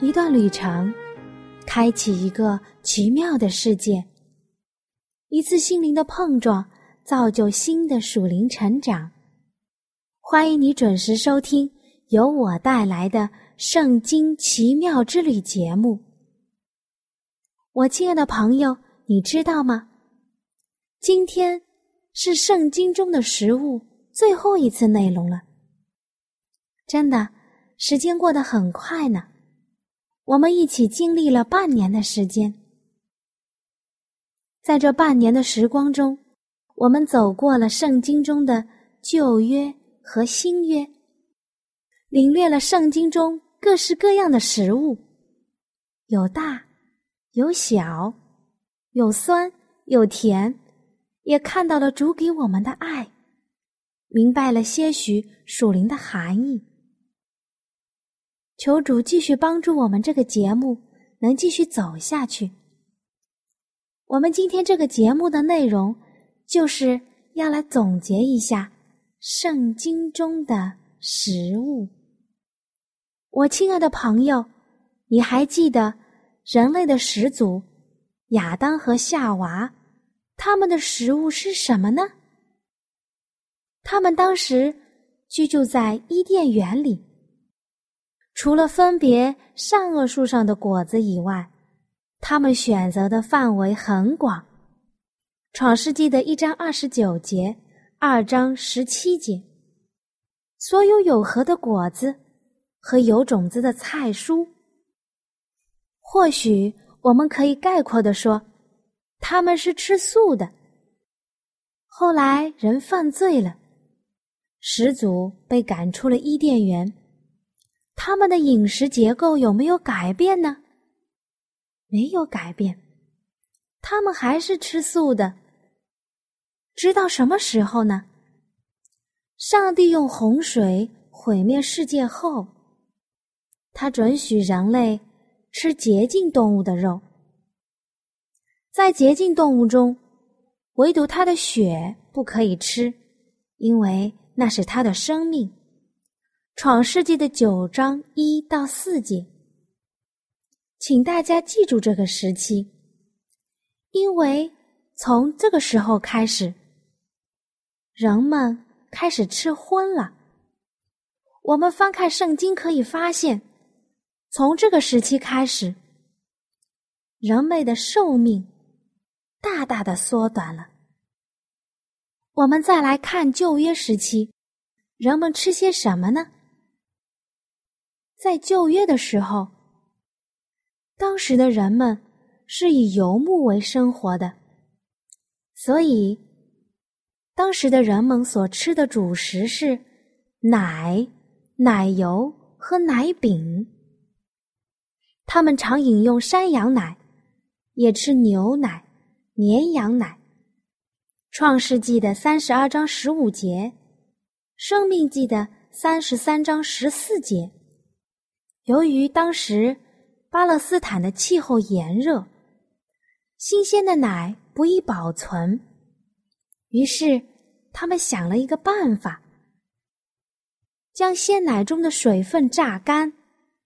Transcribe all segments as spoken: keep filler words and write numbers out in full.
一段旅程，开启一个奇妙的世界。一次心灵的碰撞，造就新的属灵成长。欢迎你准时收听由我带来的《圣经奇妙之旅》节目。我亲爱的朋友，你知道吗？今天是圣经中的食物最后一次内容了。真的，时间过得很快呢。我们一起经历了半年的时间，在这半年的时光中，我们走过了圣经中的旧约和新约，领略了圣经中各式各样的食物，有大，有小，有酸，有甜，也看到了主给我们的爱，明白了些许属灵的含义。求主继续帮助我们这个节目能继续走下去。我们今天这个节目的内容就是要来总结一下圣经中的食物。我亲爱的朋友，你还记得人类的始祖亚当和夏娃，他们的食物是什么呢？他们当时居住在伊甸园里，除了分别善恶树上的果子以外，他们选择的范围很广。创世纪的一章二十九节，二章十七节，所有有核的果子和有种子的菜蔬。或许我们可以概括地说，他们是吃素的。后来人犯罪了，始祖被赶出了伊甸园，他们的饮食结构有没有改变呢？没有改变，他们还是吃素的。直到什么时候呢？上帝用洪水毁灭世界后，他准许人类吃洁净动物的肉。在洁净动物中，唯独它的血不可以吃，因为那是它的生命。创世纪的九章一到四节，请大家记住这个时期，因为从这个时候开始，人们开始吃荤了。我们翻看圣经可以发现，从这个时期开始，人类的寿命大大的缩短了。我们再来看旧约时期，人们吃些什么呢？在旧约的时候，当时的人们是以游牧为生活的，所以当时的人们所吃的主食是奶、奶油和奶饼。他们常饮用山羊奶，也吃牛奶、绵羊奶。创世纪的三十二章十五节，生命记的三十三章十四节，由于当时巴勒斯坦的气候炎热，新鲜的奶不易保存，于是他们想了一个办法，将鲜奶中的水分榨干，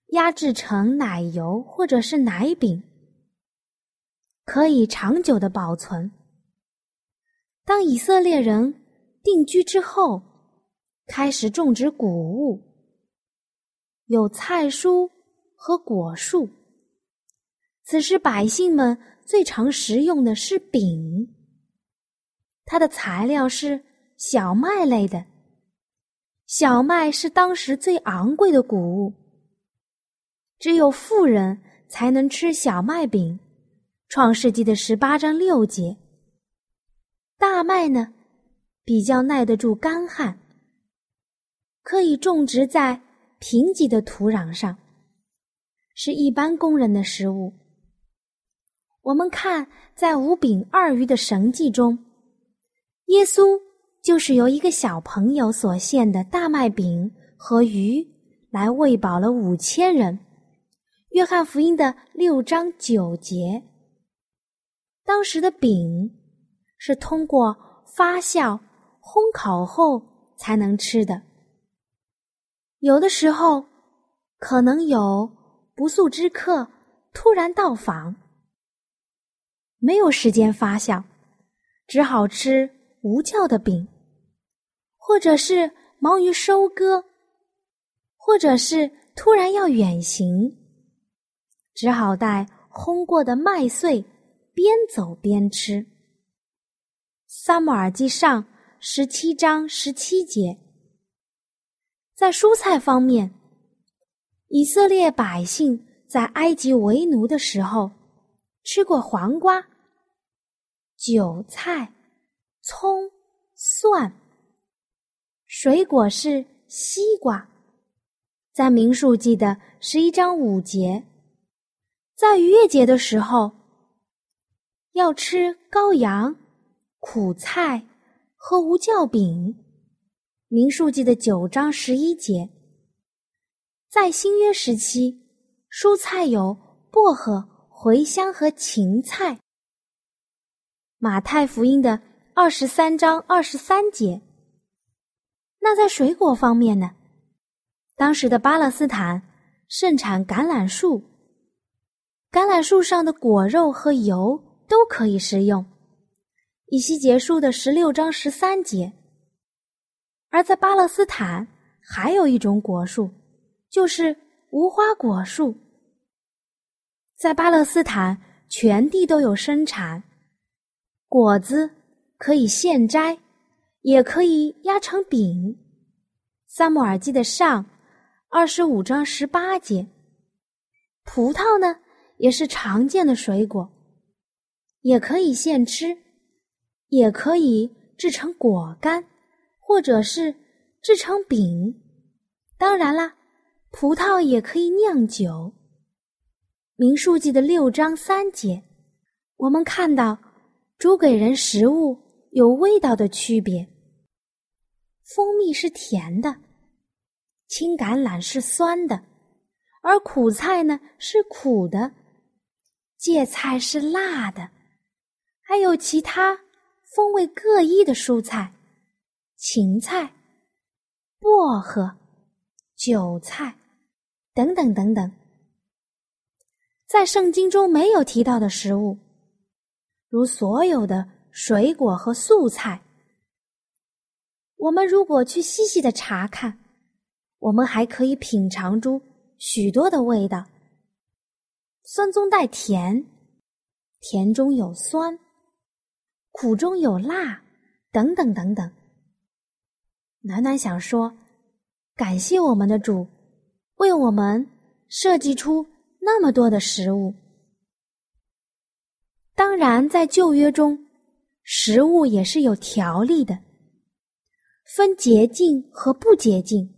压制成奶油或者是奶饼，可以长久的保存。当以色列人定居之后，开始种植谷物，有菜蔬和果树。此时百姓们最常食用的是饼，它的材料是小麦类的。小麦是当时最昂贵的谷物，只有富人才能吃小麦饼。创世纪的十八章六节。大麦呢，比较耐得住干旱，可以种植在贫瘠的土壤上，是一般工人的食物。我们看在五饼二鱼的神迹中，耶稣就是由一个小朋友所献的大麦饼和鱼来喂饱了五千人。约翰福音的六章九节，当时的饼是通过发酵、烘烤后才能吃的。有的时候，可能有不速之客突然到访，没有时间发酵，只好吃无酵的饼，或者是忙于收割，或者是突然要远行，只好带烘过的麦穗边走边吃。撒母耳记上十七章十七节。在蔬菜方面，以色列百姓在埃及为奴的时候，吃过黄瓜、韭菜、葱、蒜。水果是西瓜，在民数记的十一章五节。在逾越节的时候，要吃羔羊、苦菜和无酵饼，民数记的九章十一节。在新约时期，蔬菜有薄荷、茴香和芹菜。马太福音的二十三章二十三节。那在水果方面呢？当时的巴勒斯坦盛产橄榄树，橄榄树上的果肉和油都可以食用，以西结书的十六章十三节。而在巴勒斯坦还有一种果树，就是无花果树，在巴勒斯坦全地都有生产，果子可以现摘，也可以压成饼。撒母耳记的上二十五章十八节。葡萄呢，也是常见的水果，也可以现吃，也可以制成果干，或者是制成饼。当然啦，葡萄也可以酿酒。民数记的六章三节，我们看到主给人食物有味道的区别。蜂蜜是甜的，青橄榄是酸的，而苦菜呢是苦的，芥菜是辣的，还有其他风味各异的蔬菜，芹菜、薄荷、韭菜等等等等。在圣经中没有提到的食物，如所有的水果和素菜，我们如果去细细的查看，我们还可以品尝出许多的味道。酸中带甜，甜中有酸，苦中有辣，等等等等。暖暖想说，感谢我们的主，为我们设计出那么多的食物。当然，在旧约中，食物也是有条例的，分洁净和不洁净。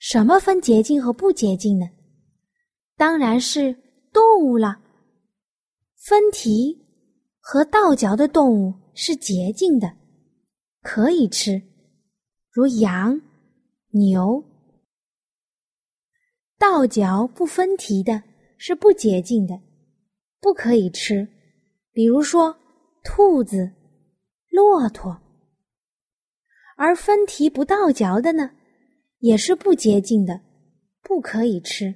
什么分洁净和不洁净呢？当然是动物了。分蹄和倒嚼的动物是洁净的，可以吃，如羊、牛。倒嚼不分蹄的是不洁净的，不可以吃，比如说兔子、骆驼。而分蹄不倒嚼的呢，也是不洁净的，不可以吃，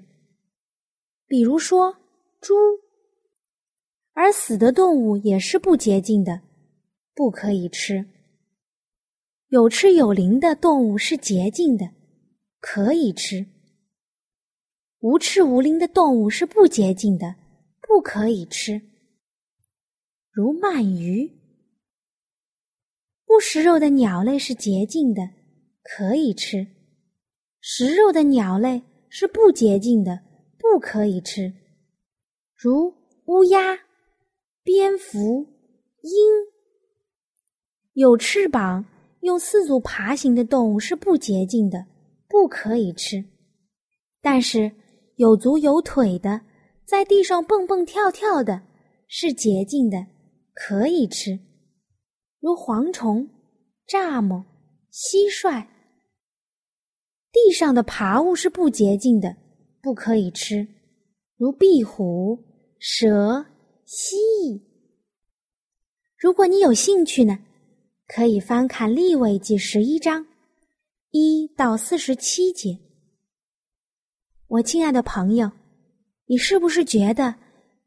比如说猪。而死的动物也是不洁净的，不可以吃。有翅有鳞的动物是洁净的，可以吃。无翅无鳞的动物是不洁净的，不可以吃，如鳗鱼。不食肉的鸟类是洁净的，可以吃。食肉的鸟类是不洁净的，不可以吃，如乌鸦、蝙蝠、鹰。有翅膀用四足爬行的动物是不洁净的，不可以吃。但是有足有腿的，在地上蹦蹦跳跳的，是洁净的，可以吃，如蝗虫、蚱蜢、蟋蟀。地上的爬物是不洁净的，不可以吃，如壁虎、蛇、蜥蜴。如果你有兴趣呢，可以翻看利未记十一章一到四十七节。我亲爱的朋友，你是不是觉得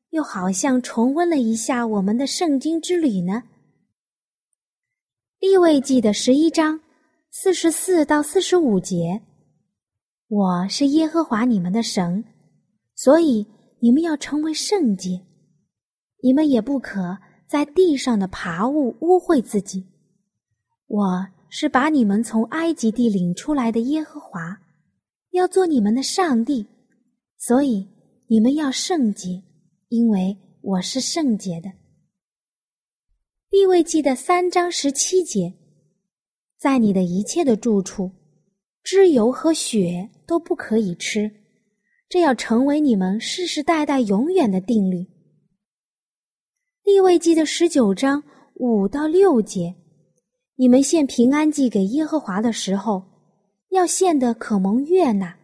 又好像重温了一下我们的圣经之旅呢？利未记的十一章四十四到四十五节，我是耶和华你们的神，所以你们要成为圣洁，你们也不可在地上的爬物污秽自己。我是把你们从埃及地领出来的耶和华，要做你们的上帝，所以你们要圣洁，因为我是圣洁的。利未记的三章十七节，在你的一切的住处，脂油和血都不可以吃，这要成为你们世世代代永远的定律。利未记的十九章五到六节，你们献平安祭给耶和华的时候，要献的可蒙悦纳，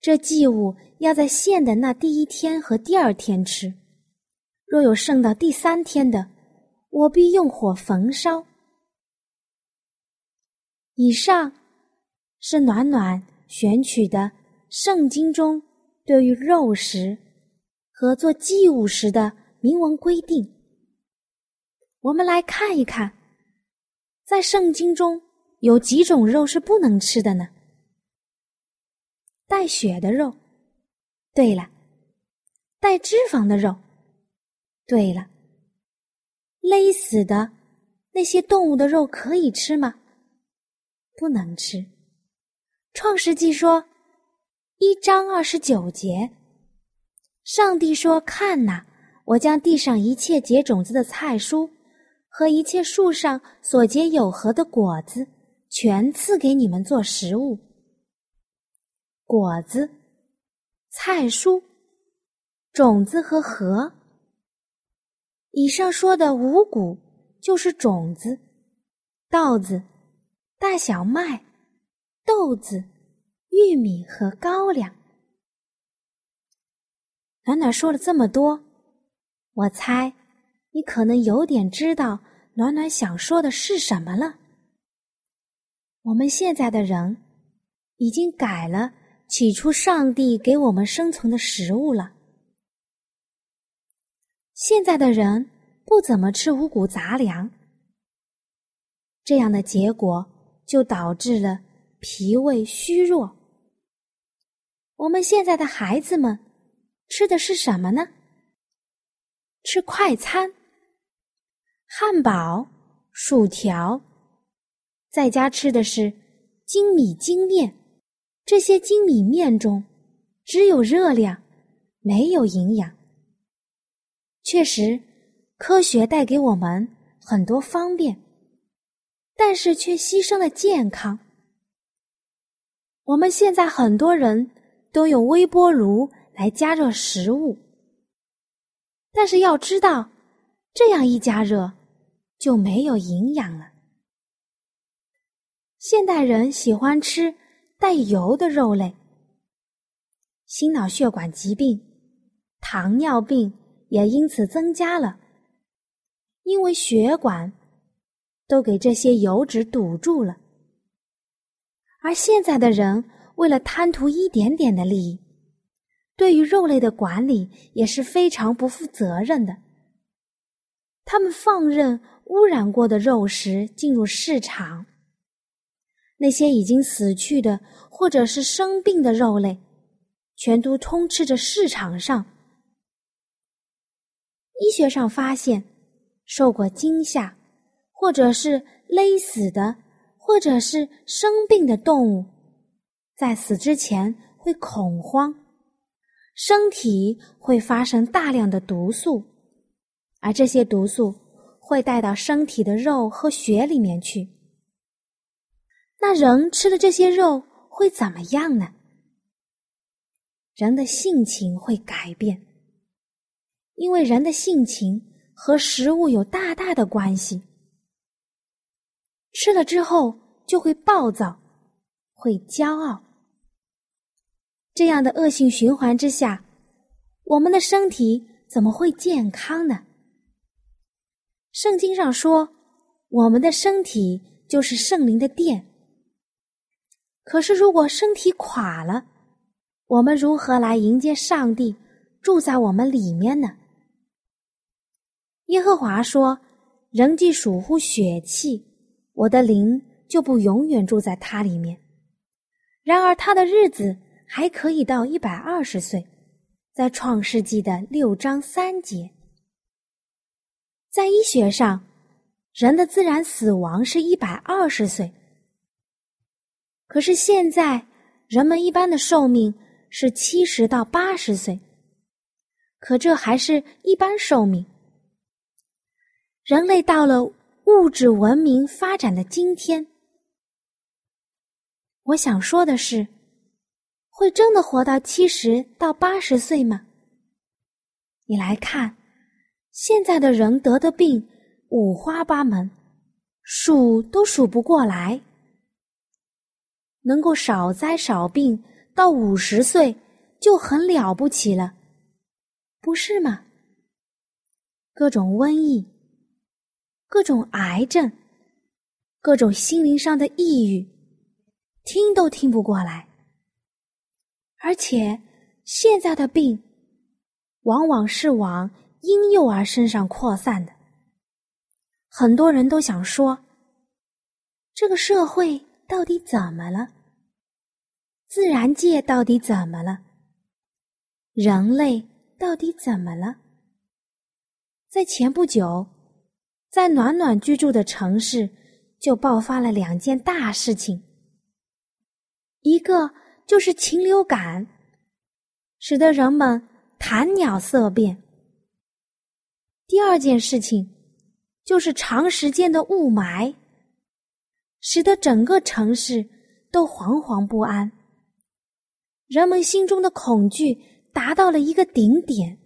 这祭物要在献的那第一天和第二天吃，若有剩到第三天的，我必用火焚烧。以上是暖暖选取的圣经中对于肉食和做祭物时的明文规定。我们来看一看，在圣经中有几种肉是不能吃的呢？带血的肉，对了。带脂肪的肉，对了。勒死的那些动物的肉可以吃吗？不能吃。创世纪说一章二十九节，上帝说，看哪，我将地上一切结种子的菜蔬和一切树上所结有核的果子，全赐给你们做食物。果子、菜蔬、种子和核。以上说的五谷就是种子、稻子、大小麦、豆子、玉米和高粱。暖暖说了这么多，我猜你可能有点知道暖暖想说的是什么了。我们现在的人已经改了起初上帝给我们生存的食物了。现在的人不怎么吃五谷杂粮，这样的结果就导致了脾胃虚弱。我们现在的孩子们吃的是什么呢？吃快餐，汉堡、薯条，在家吃的是精米精面。这些精米面中只有热量，没有营养。确实，科学带给我们很多方便，但是却牺牲了健康。我们现在很多人都用微波炉来加热食物，但是要知道，这样一加热就没有营养了。现代人喜欢吃带油的肉类，心脑血管疾病、糖尿病也因此增加了，因为血管都给这些油脂堵住了。而现在的人为了贪图一点点的利益，对于肉类的管理也是非常不负责任的。他们放任污染过的肉食进入市场，那些已经死去的或者是生病的肉类全都充斥着市场上。医学上发现，受过惊吓或者是勒死的或者是生病的动物，在死之前会恐慌，身体会发生大量的毒素，而这些毒素会带到身体的肉和血里面去。那人吃了这些肉会怎么样呢？人的性情会改变，因为人的性情和食物有大大的关系。吃了之后就会暴躁，会骄傲。这样的恶性循环之下，我们的身体怎么会健康呢？圣经上说，我们的身体就是圣灵的殿。可是如果身体垮了，我们如何来迎接上帝住在我们里面呢？耶和华说，人既属乎血气，我的灵就不永远住在他里面。然而他的日子还可以到一百二十岁，在创世纪的六章三节。在医学上，人的自然死亡是一百二十岁。可是现在人们一般的寿命是七十到八十岁，可这还是一般寿命。人类到了物质文明发展的今天，我想说的是，会真的活到七十到八十岁吗？你来看，现在的人得的病五花八门，数都数不过来。能够少灾少病到五十岁就很了不起了，不是吗？各种瘟疫，各种癌症，各种心灵上的抑郁，听都听不过来。而且现在的病往往是往婴幼儿身上扩散的。很多人都想说，这个社会到底怎么了？自然界到底怎么了？人类到底怎么了？在前不久，在暖暖居住的城市就爆发了两件大事情。一个就是禽流感，使得人们谈鸟色变。第二件事情就是长时间的雾霾，使得整个城市都惶惶不安，人们心中的恐惧达到了一个顶点。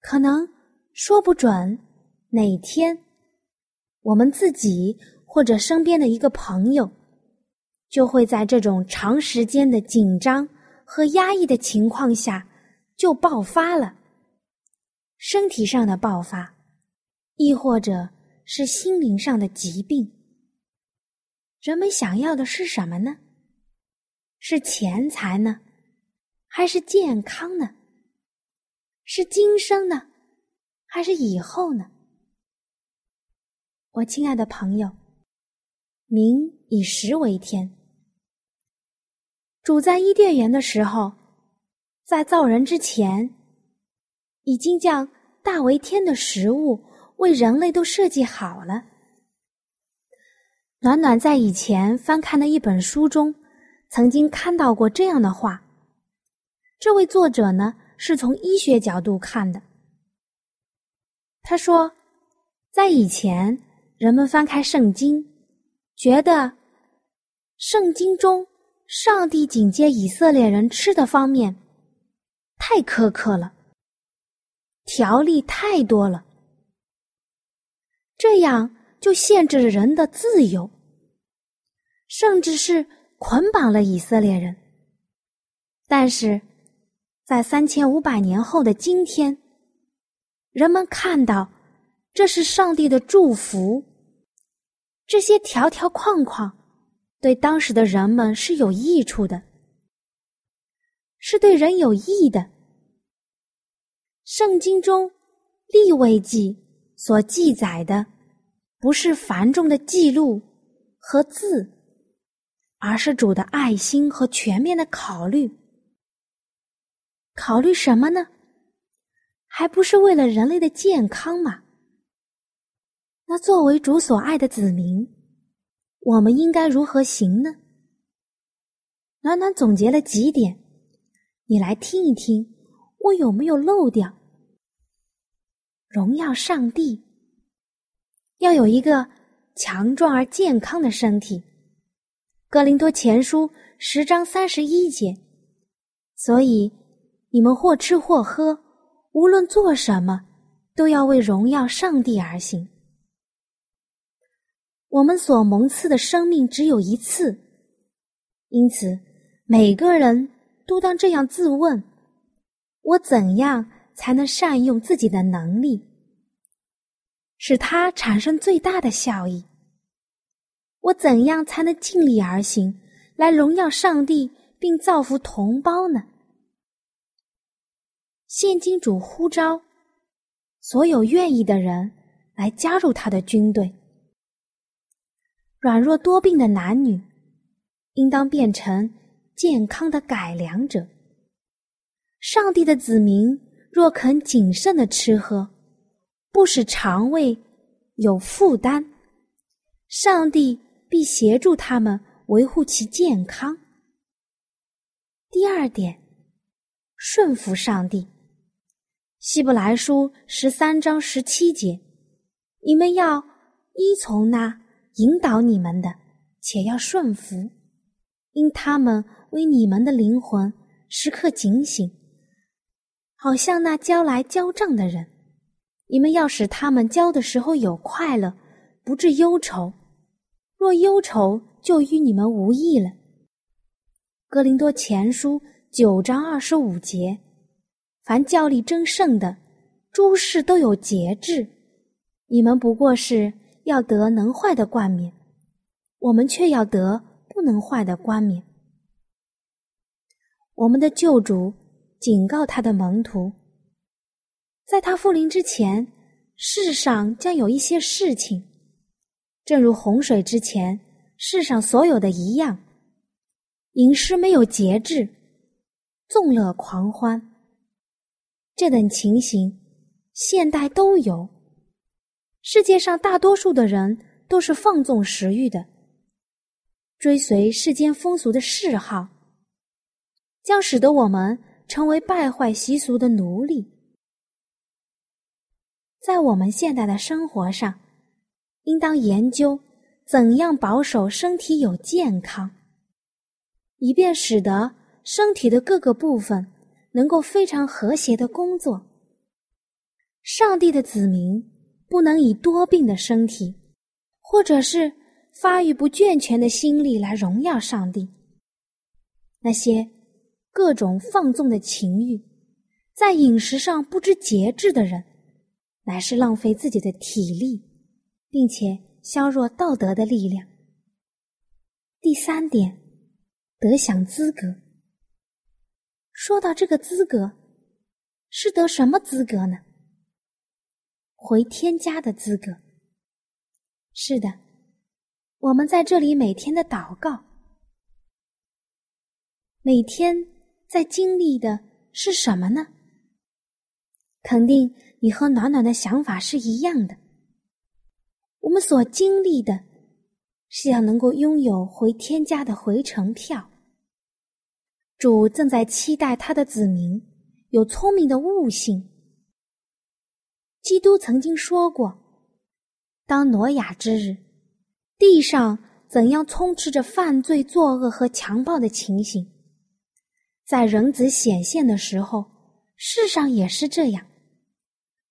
可能说不准哪天我们自己或者身边的一个朋友就会在这种长时间的紧张和压抑的情况下就爆发了，身体上的爆发，亦或者是心灵上的疾病。人们想要的是什么呢？是钱财呢？还是健康呢？是今生呢？还是以后呢？我亲爱的朋友，民以食为天。主在伊甸园的时候，在造人之前，已经将大为天的食物为人类都设计好了。暖暖在以前翻看的一本书中曾经看到过这样的话，这位作者呢是从医学角度看的。他说，在以前人们翻开圣经，觉得圣经中上帝警戒以色列人吃的方面太苛刻了，条例太多了，这样就限制了人的自由，甚至是捆绑了以色列人。但是在三千五百年后的今天，人们看到这是上帝的祝福，这些条条框框对当时的人们是有益处的，是对人有益的。圣经中利未记所记载的不是繁重的记录和字，而是主的爱心和全面的考虑。考虑什么呢？还不是为了人类的健康吗？那作为主所爱的子民，我们应该如何行呢？暖暖总结了几点，你来听一听，我有没有漏掉？荣耀上帝，要有一个强壮而健康的身体。哥林多前书十章三十一节，所以你们或吃或喝，无论做什么，都要为荣耀上帝而行。我们所蒙赐的生命只有一次，因此每个人都当这样自问：我怎样才能善用自己的能力，使它产生最大的效益？我怎样才能尽力而行，来荣耀上帝并造福同胞呢？现今主呼召所有愿意的人来加入他的军队。软弱多病的男女应当变成健康的改良者。上帝的子民若肯谨慎地吃喝，不使肠胃有负担，上帝必协助他们维护其健康。第二点，顺服上帝。希伯来书十三章十七节，你们要依从那引导你们的，且要顺服，因他们为你们的灵魂时刻警醒，好像那交来交账的人。你们要使他们交的时候有快乐，不致忧愁。若忧愁，就与你们无益了。哥林多前书九章二十五节，凡教理争胜的，诸事都有节制。你们不过是要得能坏的冠冕，我们却要得不能坏的冠冕。我们的救主警告他的门徒，在他复临之前，世上将有一些事情，正如洪水之前世上所有的一样。饮食没有节制，纵乐狂欢，这等情形现代都有。世界上大多数的人都是放纵食欲的，追随世间风俗的嗜好，将使得我们成为败坏习俗的奴隶。在我们现代的生活上，应当研究怎样保守身体有健康，以便使得身体的各个部分能够非常和谐的工作。上帝的子民不能以多病的身体，或者是发育不健全的心力来荣耀上帝。那些各种放纵的情欲，在饮食上不知节制的人，乃是浪费自己的体力，并且削弱道德的力量。第三点，得享资格。说到这个资格，是得什么资格呢？回天家的资格。是的，我们在这里每天的祷告，每天在经历的是什么呢？肯定你和暖暖的想法是一样的。我们所经历的是要能够拥有回天家的回程票。主正在期待他的子民有聪明的悟性。基督曾经说过，当挪亚之日，地上怎样充斥着犯罪、作恶和强暴的情形，在人子显现的时候，世上也是这样。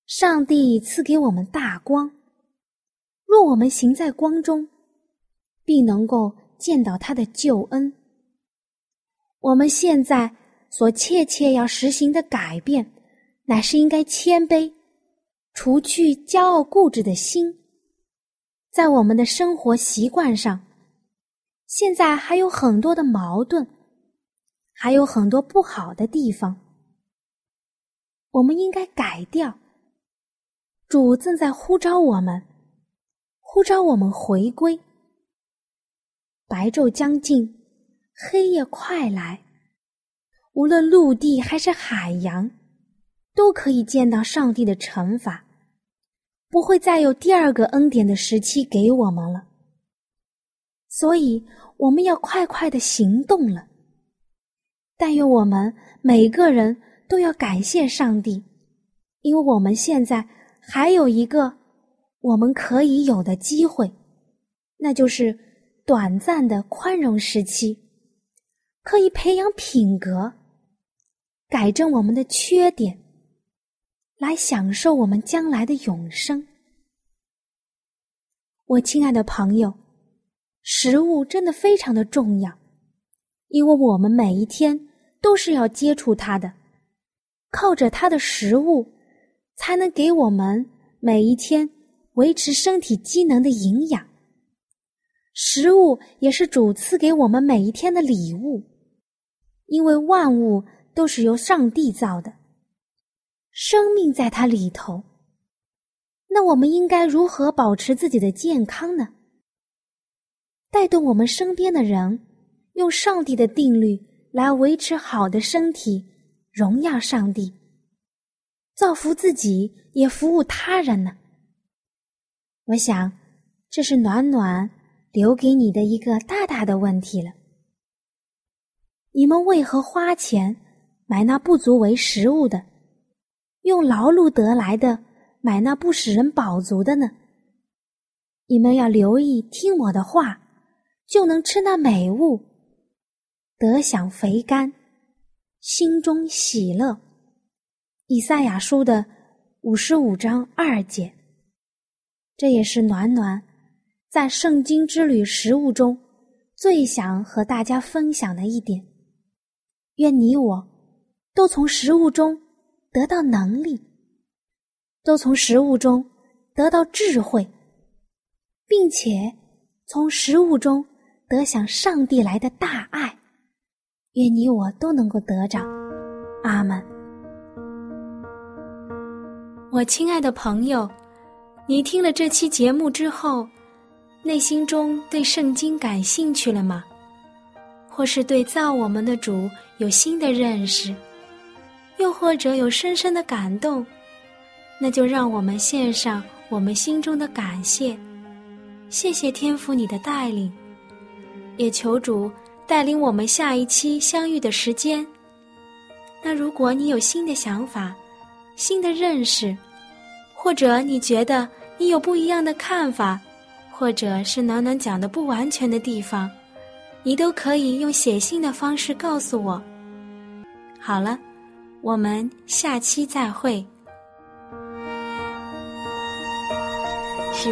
上帝赐给我们大光，若我们行在光中，必能够见到他的救恩。我们现在所切切要实行的改变，乃是应该谦卑，除去骄傲固执的心。在我们的生活习惯上，现在还有很多的矛盾，还有很多不好的地方，我们应该改掉。主正在呼召我们，呼召我们回归。白昼将近，黑夜快来，无论陆地还是海洋，都可以见到上帝的惩罚，不会再有第二个恩典的时期给我们了。所以我们要快快地行动了。但愿我们每个人都要感谢上帝，因为我们现在还有一个我们可以有的机会，那就是短暂的宽容时期，可以培养品格，改正我们的缺点，来享受我们将来的永生。我亲爱的朋友，食物真的非常的重要，因为我们每一天都是要接触它的，靠着它的食物，才能给我们每一天维持身体机能的营养。食物也是主赐给我们每一天的礼物，因为万物都是由上帝造的，生命在它里头。那我们应该如何保持自己的健康呢？带动我们身边的人，用上帝的定律来维持好的身体，荣耀上帝，造福自己也服务他人呢。我想，这是暖暖留给你的一个大大的问题了。你们为何花钱买那不足为食物的，用劳碌得来的买那不使人饱足的呢？你们要留意听我的话，就能吃那美物，得享肥甘，心中喜乐。以赛亚书的五十五章二节。这也是暖暖在圣经之旅食物中最想和大家分享的一点。愿你我都从食物中得到能力，都从食物中得到智慧，并且从食物中得享上帝来的大爱。愿你我都能够得着，阿们。我亲爱的朋友，你听了这期节目之后，内心中对圣经感兴趣了吗？或是对造我们的主有新的认识，又或者有深深的感动？那就让我们献上我们心中的感谢，谢谢天父你的带领，也求主带领我们下一期相遇的时间。那如果你有新的想法，新的认识，或者你觉得你有不一样的看法，或者是暖暖讲的不完全的地方，你都可以用写信的方式告诉我。好了，我们下期再会。喜